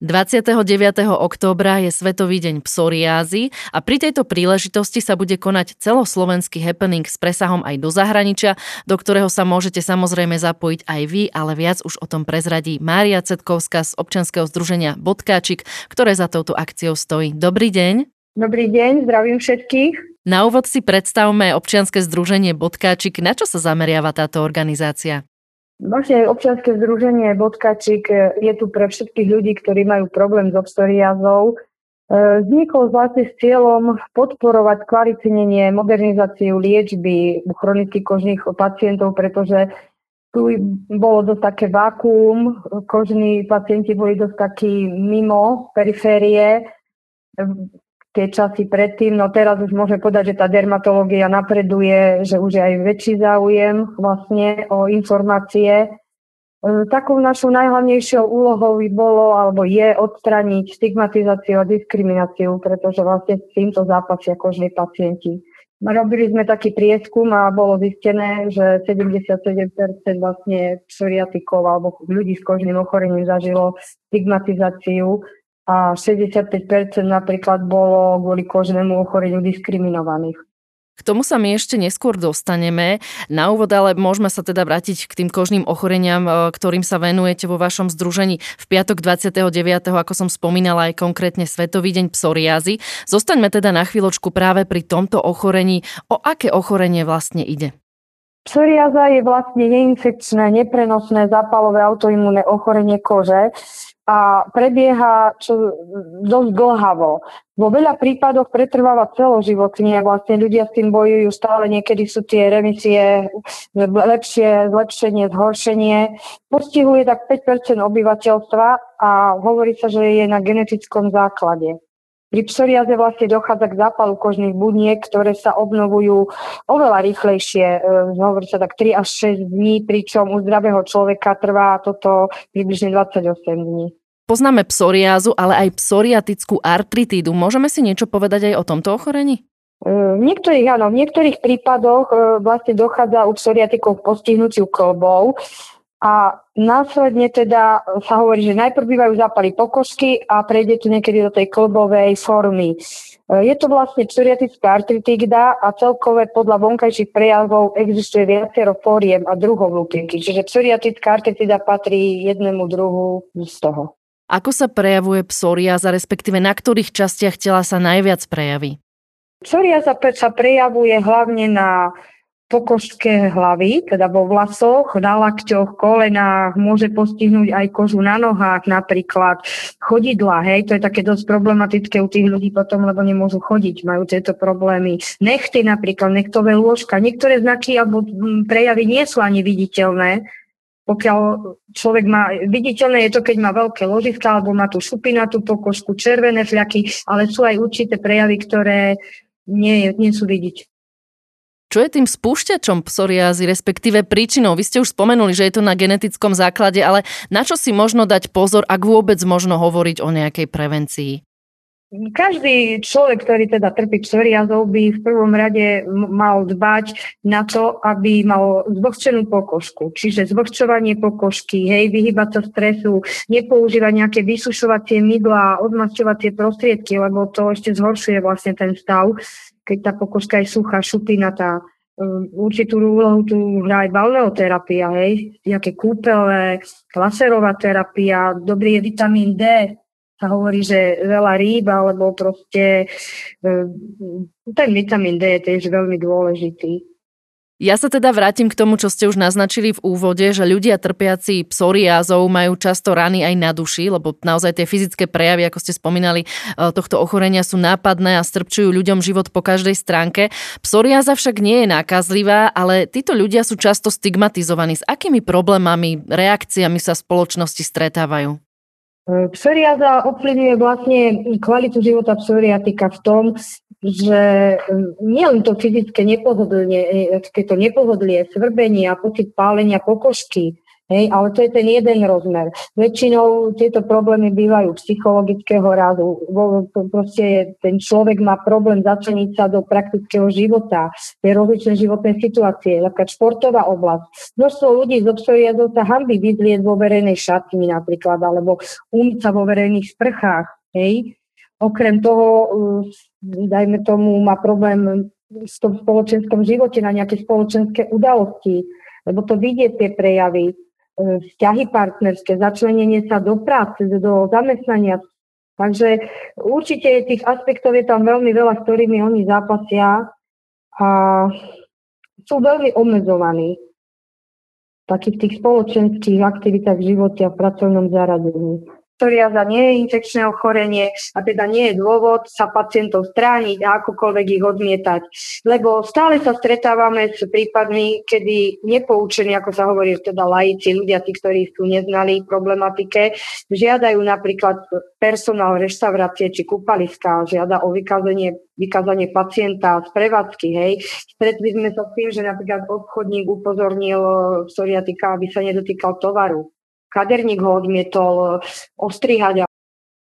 29. októbra je Svetový deň psoriázy a pri tejto príležitosti sa bude konať celoslovenský happening s presahom aj do zahraničia, do ktorého sa môžete samozrejme zapojiť aj vy, ale viac už o tom prezradí Mária Cetkovská z občianskeho združenia Bodkáčik, ktoré za touto akciou stojí. Dobrý deň. Dobrý deň, zdravím všetkých. Na úvod si predstavme občianske združenie Bodkáčik. Na čo sa zameriava táto organizácia? Vlastne občianske združenie Bodkáčik je tu pre všetkých ľudí, ktorí majú problém so psoriázou. Vznikol vlastne s cieľom podporovať kvalitnenie, modernizáciu liečby u chronických kožných pacientov, pretože tu bolo dosť také vákuum, kožní pacienti boli dosť takí mimo periférie, tie časy predtým, no teraz už môžeme povedať, že tá dermatológia napreduje, že už je aj väčší záujem vlastne o informácie. Takou našou najhlavnejšou úlohou by bolo, alebo je odstrániť stigmatizáciu a diskrimináciu, pretože vlastne s týmto zápasia kožní pacienti. Robili sme taký prieskum a bolo zistené, že 77% vlastne psoriatikov alebo ľudí s kožným ochorením zažilo stigmatizáciu a 65% napríklad bolo kvôli kožnému ochoreniu diskriminovaných. K tomu sa my ešte neskôr dostaneme. Na úvod ale môžeme sa teda vrátiť k tým kožným ochoreniam, ktorým sa venujete vo vašom združení. V piatok 29., ako som spomínala, aj konkrétne Svetový deň psoriázy. Zostaňme teda na chvíľočku práve pri tomto ochorení. O aké ochorenie vlastne ide? Psoriáza je vlastne neinfekčné, neprenosné zápalové autoimmunné ochorenie kože a prebieha dosť dlhavo. Vo veľa prípadoch pretrváva celoživotne. Vlastne ľudia s tým bojujú stále. Niekedy sú tie remisie lepšie, zlepšenie, zhoršenie. Postihuje tak 5% obyvateľstva a hovorí sa, že je na genetickom základe. Pri psoriáze vlastne dochádza k zápalu kožných buniek, ktoré sa obnovujú oveľa rýchlejšie, hovorí sa tak 3 až 6 dní, pričom u zdravého človeka trvá toto približne 28 dní. Poznáme psoriázu, ale aj psoriatickú artritídu. Môžeme si niečo povedať aj o tomto ochorení? V niektorých prípadoch vlastne dochádza u psoriatikov k postihnutiu kĺbov. A následne teda sa hovorí, že najprv bývajú zápaly pokožky a prejde tu niekedy do tej kĺbovej formy. Je to vlastne psoriatická artritída a celkové podľa vonkajších prejavov existuje viacero foriem a druhov lupinky. Čiže psoriatická artritída patrí jednému druhu z toho. Ako sa prejavuje psoriáza, respektíve na ktorých častiach tela sa najviac prejaví? Psoriáza sa prejavuje hlavne na pokožské hlavy, teda vo vlasoch, na lakťoch, kolenách, môže postihnúť aj kožu na nohách, napríklad chodidla, hej, to je také dosť problematické u tých ľudí potom, lebo nemôžu chodiť, majú tieto problémy. Nechty napríklad, nechtové lôžka, niektoré znaky alebo prejavy nie sú ani viditeľné, pokiaľ človek má, viditeľné je to, keď má veľké ložiska, alebo má tú šupinatú pokožku, červené fľaky, ale sú aj určité prejavy, ktoré nie sú vidieť. Čo je tým spúšťačom psoriázy, respektíve príčinou? Vy ste už spomenuli, že je to na genetickom základe, ale na čo si možno dať pozor, ak vôbec možno hovoriť o nejakej prevencii? Každý človek, ktorý teda trpí psoriázou, by v prvom rade mal dbať na to, aby mal zvlhčenú pokožku. Čiže zvlhčovanie pokožky, hej, vyhýbať sa stresu, nepoužívať nejaké vysušovacie mydlá, odmasťovacie prostriedky, lebo to ešte zhoršuje vlastne ten stav, keď tá pokožka je suchá, šupinatá. Určitú úlohu tu hrá aj balneoterapia, hej, nejaké kúpele, laserová terapia, dobrý je vitamín D, sa hovorí, že veľa rýb, alebo proste ten vitamín D je tiež veľmi dôležitý. Ja sa teda vrátim k tomu, čo ste už naznačili v úvode, že ľudia trpiaci psoriázou majú často rany aj na duši, lebo naozaj tie fyzické prejavy, ako ste spomínali, tohto ochorenia sú nápadné a strpčujú ľuďom život po každej stránke. Psoriáza však nie je nákazlivá, ale títo ľudia sú často stigmatizovaní. S akými problémami, reakciami sa spoločnosti stretávajú? Psoriáza ovplyvňuje vlastne kvalitu života psoriatika v tom, že nielen to fyzické nepohodlie, svrbený a pocit pálenia pokožky, Hej, ale to je ten jeden rozmer. Väčšinou tieto problémy bývajú psychologického rázu. Proste ten človek má problém začleniť sa do praktického života, tie rozličné životné situácie, napríklad športová oblasť. Množstvo ľudí zo psoriázou sa hanbí vyzliecť vo verejnej šatni napríklad, alebo umyť sa vo verejných sprchách. Hej. Okrem toho, dajme tomu, má problém v tom spoločenskom živote na nejaké spoločenské udalosti, lebo to vidie tie prejavy. Vzťahy partnerské, začlenenie sa do práce, do zamestnania. Takže určite tých aspektov je tam veľmi veľa, s ktorými oni zápasia a sú veľmi obmedzovaní v takých tých spoločenských aktivitách v živote a v pracovnom zaradení. Psoriáza nie je infekčné ochorenie a teda nie je dôvod sa pacientov strániť a akokoľvek ich odmietať. Lebo stále sa stretávame s prípadmi, kedy nepoučení, ako sa hovorí, teda laici, ľudia, tí, ktorí sú neznali problematike, žiadajú napríklad personál reštaurácie či kúpaliska, žiada o vykázanie pacienta z prevádzky. Hej. Stretli sme sa s tým, že napríklad obchodník upozornil psoriatika, aby sa nedotýkal tovaru. Kaderník ho odmietol ostrihať.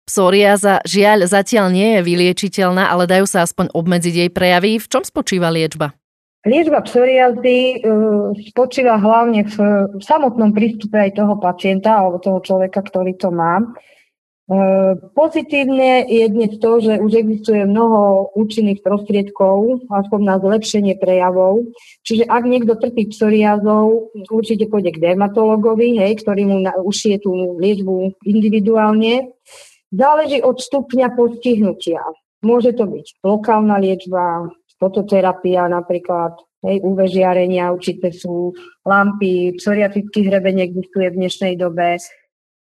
Psoriáza žiaľ zatiaľ nie je vyliečiteľná, ale dajú sa aspoň obmedziť jej prejavy. V čom spočíva liečba? Liečba psoriázy spočíva hlavne v samotnom prístupe aj toho pacienta alebo toho človeka, ktorý to má. Pozitívne je dnes to, že už existuje mnoho účinných prostriedkov, aspoň na zlepšenie prejavov. Čiže ak niekto trpí psoriázou, určite pôjde k dermatologovi, hej, ktorý mu ušije tú liečbu individuálne. Záleží od stupňa postihnutia. Môže to byť lokálna liečba, fototerapia napríklad, hej, UV žiarenia, určite sú lampy, psoriatický hrebeň existuje v dnešnej dobe.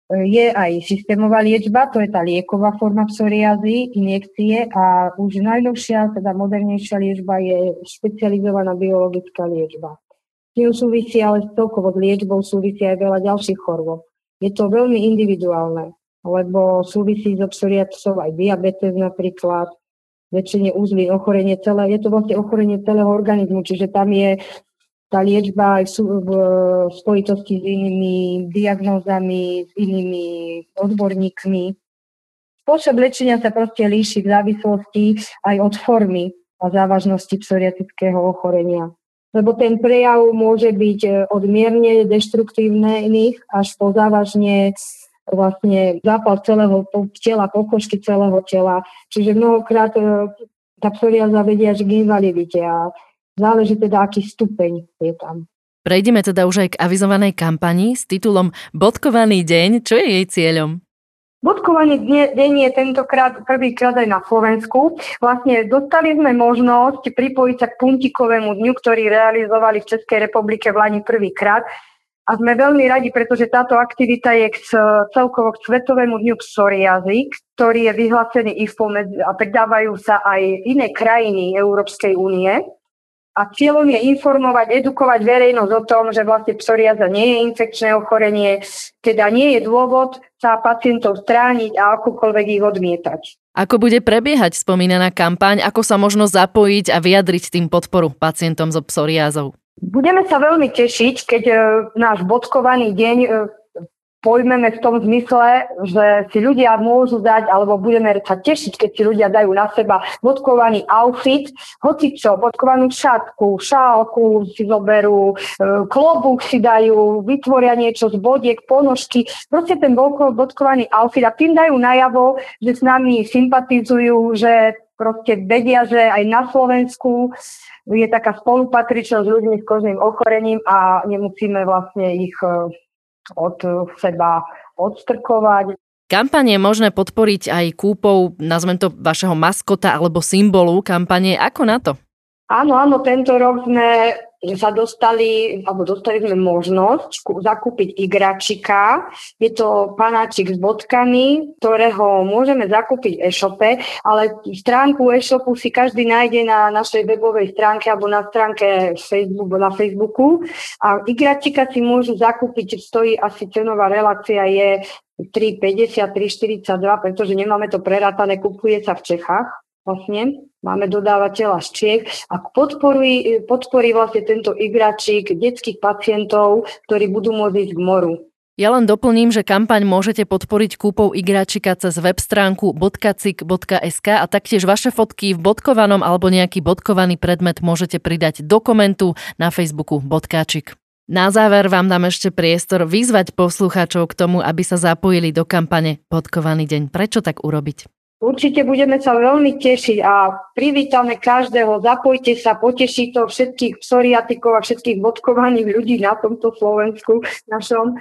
Je aj systémová liečba, to je tá lieková forma psoriázy, injekcie a už najnovšia, teda modernejšia liečba je špecializovaná biologická liečba. S ňou súvisí, ale celkovo s liečbou súvisí aj veľa ďalších chorôb. Je to veľmi individuálne, lebo súvisí so psoriázou aj diabetes napríklad, väčšine uzlí, ochorenie celé, je to vlastne ochorenie celého organizmu, čiže tam je tá liečba aj v spojitosti s inými diagnózami, s inými odborníkmi. Spôsob liečenia sa proste líši v závislosti aj od formy a závažnosti psoriatického ochorenia. Lebo ten prejav môže byť od mierne deštruktívnych až po závažne vlastne zápal celého tela, pokožky celého tela. Čiže mnohokrát tá psoriáza vedie až k invalidite a záleží teda, aký stupeň je tam. Prejdeme teda už aj k avizovanej kampani s titulom Bodkovaný deň. Čo je jej cieľom? Bodkovaný deň je tentokrát prvýkrát aj na Slovensku. Vlastne dostali sme možnosť pripojiť sa k puntikovému dňu, ktorý realizovali v Českej republike vlani prvýkrát. A sme veľmi radi, pretože táto aktivita je celkovo k Svetovému dňu psoriázy, ktorý je vyhlásený a predávajú sa aj iné krajiny Európskej únie. A cieľom je informovať, edukovať verejnosť o tom, že vlastne psoriáza nie je infekčné ochorenie, teda nie je dôvod sa pacientov strániť a akokoľvek ich odmietať. Ako bude prebiehať spomínaná kampaň, ako sa možno zapojiť a vyjadriť tým podporu pacientom so psoriázou? Budeme sa veľmi tešiť, keď náš bodkovaný deň pojmeme v tom zmysle, že si ľudia môžu dať, alebo budeme sa tešiť, keď si ľudia dajú na seba bodkovaný outfit, hocičo, bodkovanú šatku, šálku si zoberú, klobúk si dajú, vytvoria niečo z bodiek, ponožky, proste ten bodkovaný outfit a tým dajú najavo, že s nami sympatizujú, že proste vedia, že aj na Slovensku je taká spolupatričnosť s ľuďmi s kožným ochorením a nemusíme vlastne ich od seba odstrkovať. Kampaň je možné podporiť aj kúpou, nazvem to, vašeho maskota alebo symbolu kampane. Ako na to? Áno, tento rok sme sa dostali sme možnosť zakúpiť igračika. Je to panáčik s bodkami, ktorého môžeme zakúpiť v e-shope, ale stránku e-shopu si každý nájde na našej webovej stránke alebo na stránke na Facebooku. A igračika si môžu zakúpiť, stojí asi cenová relácia je 3,50, 3,42, pretože nemáme to prerátané, kupuje sa v Čechách. vlastne, máme dodávateľa ščiek a podporí vlastne tento igračík detských pacientov, ktorí budú môcť ísť k moru. Ja len doplním, že kampaň môžete podporiť kúpou igračika cez web stránku bodkacik.sk a taktiež vaše fotky v bodkovanom alebo nejaký bodkovaný predmet môžete pridať do komentu na Facebooku Bodkáčik. Na záver vám dám ešte priestor vyzvať poslucháčov k tomu, aby sa zapojili do kampane Bodkovaný deň. Prečo tak urobiť? Určite budeme sa veľmi tešiť a privítame každého. Zapojte sa, poteší to všetkých psoriatikov a všetkých bodkovaných ľudí na tomto Slovensku našom.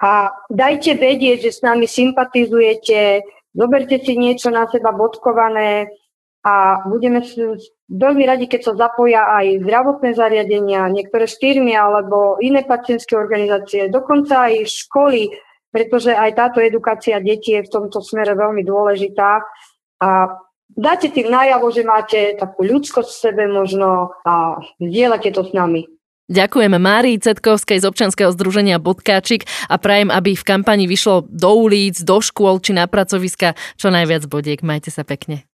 A dajte vedieť, že s nami sympatizujete, zoberte si niečo na seba bodkované a budeme veľmi radi, keď sa zapoja aj zdravotné zariadenia, niektoré firmy alebo iné pacientské organizácie, dokonca aj školy, pretože aj táto edukácia detí je v tomto smere veľmi dôležitá. A dáte tým najavo, že máte takú ľudskosť v sebe možno a zdieľate to s nami. Ďakujeme Márii Cetkovskej z občianskeho združenia Bodkáčik a prajem, aby v kampani vyšlo do ulic, do škôl či na pracoviska čo najviac bodiek. Majte sa pekne.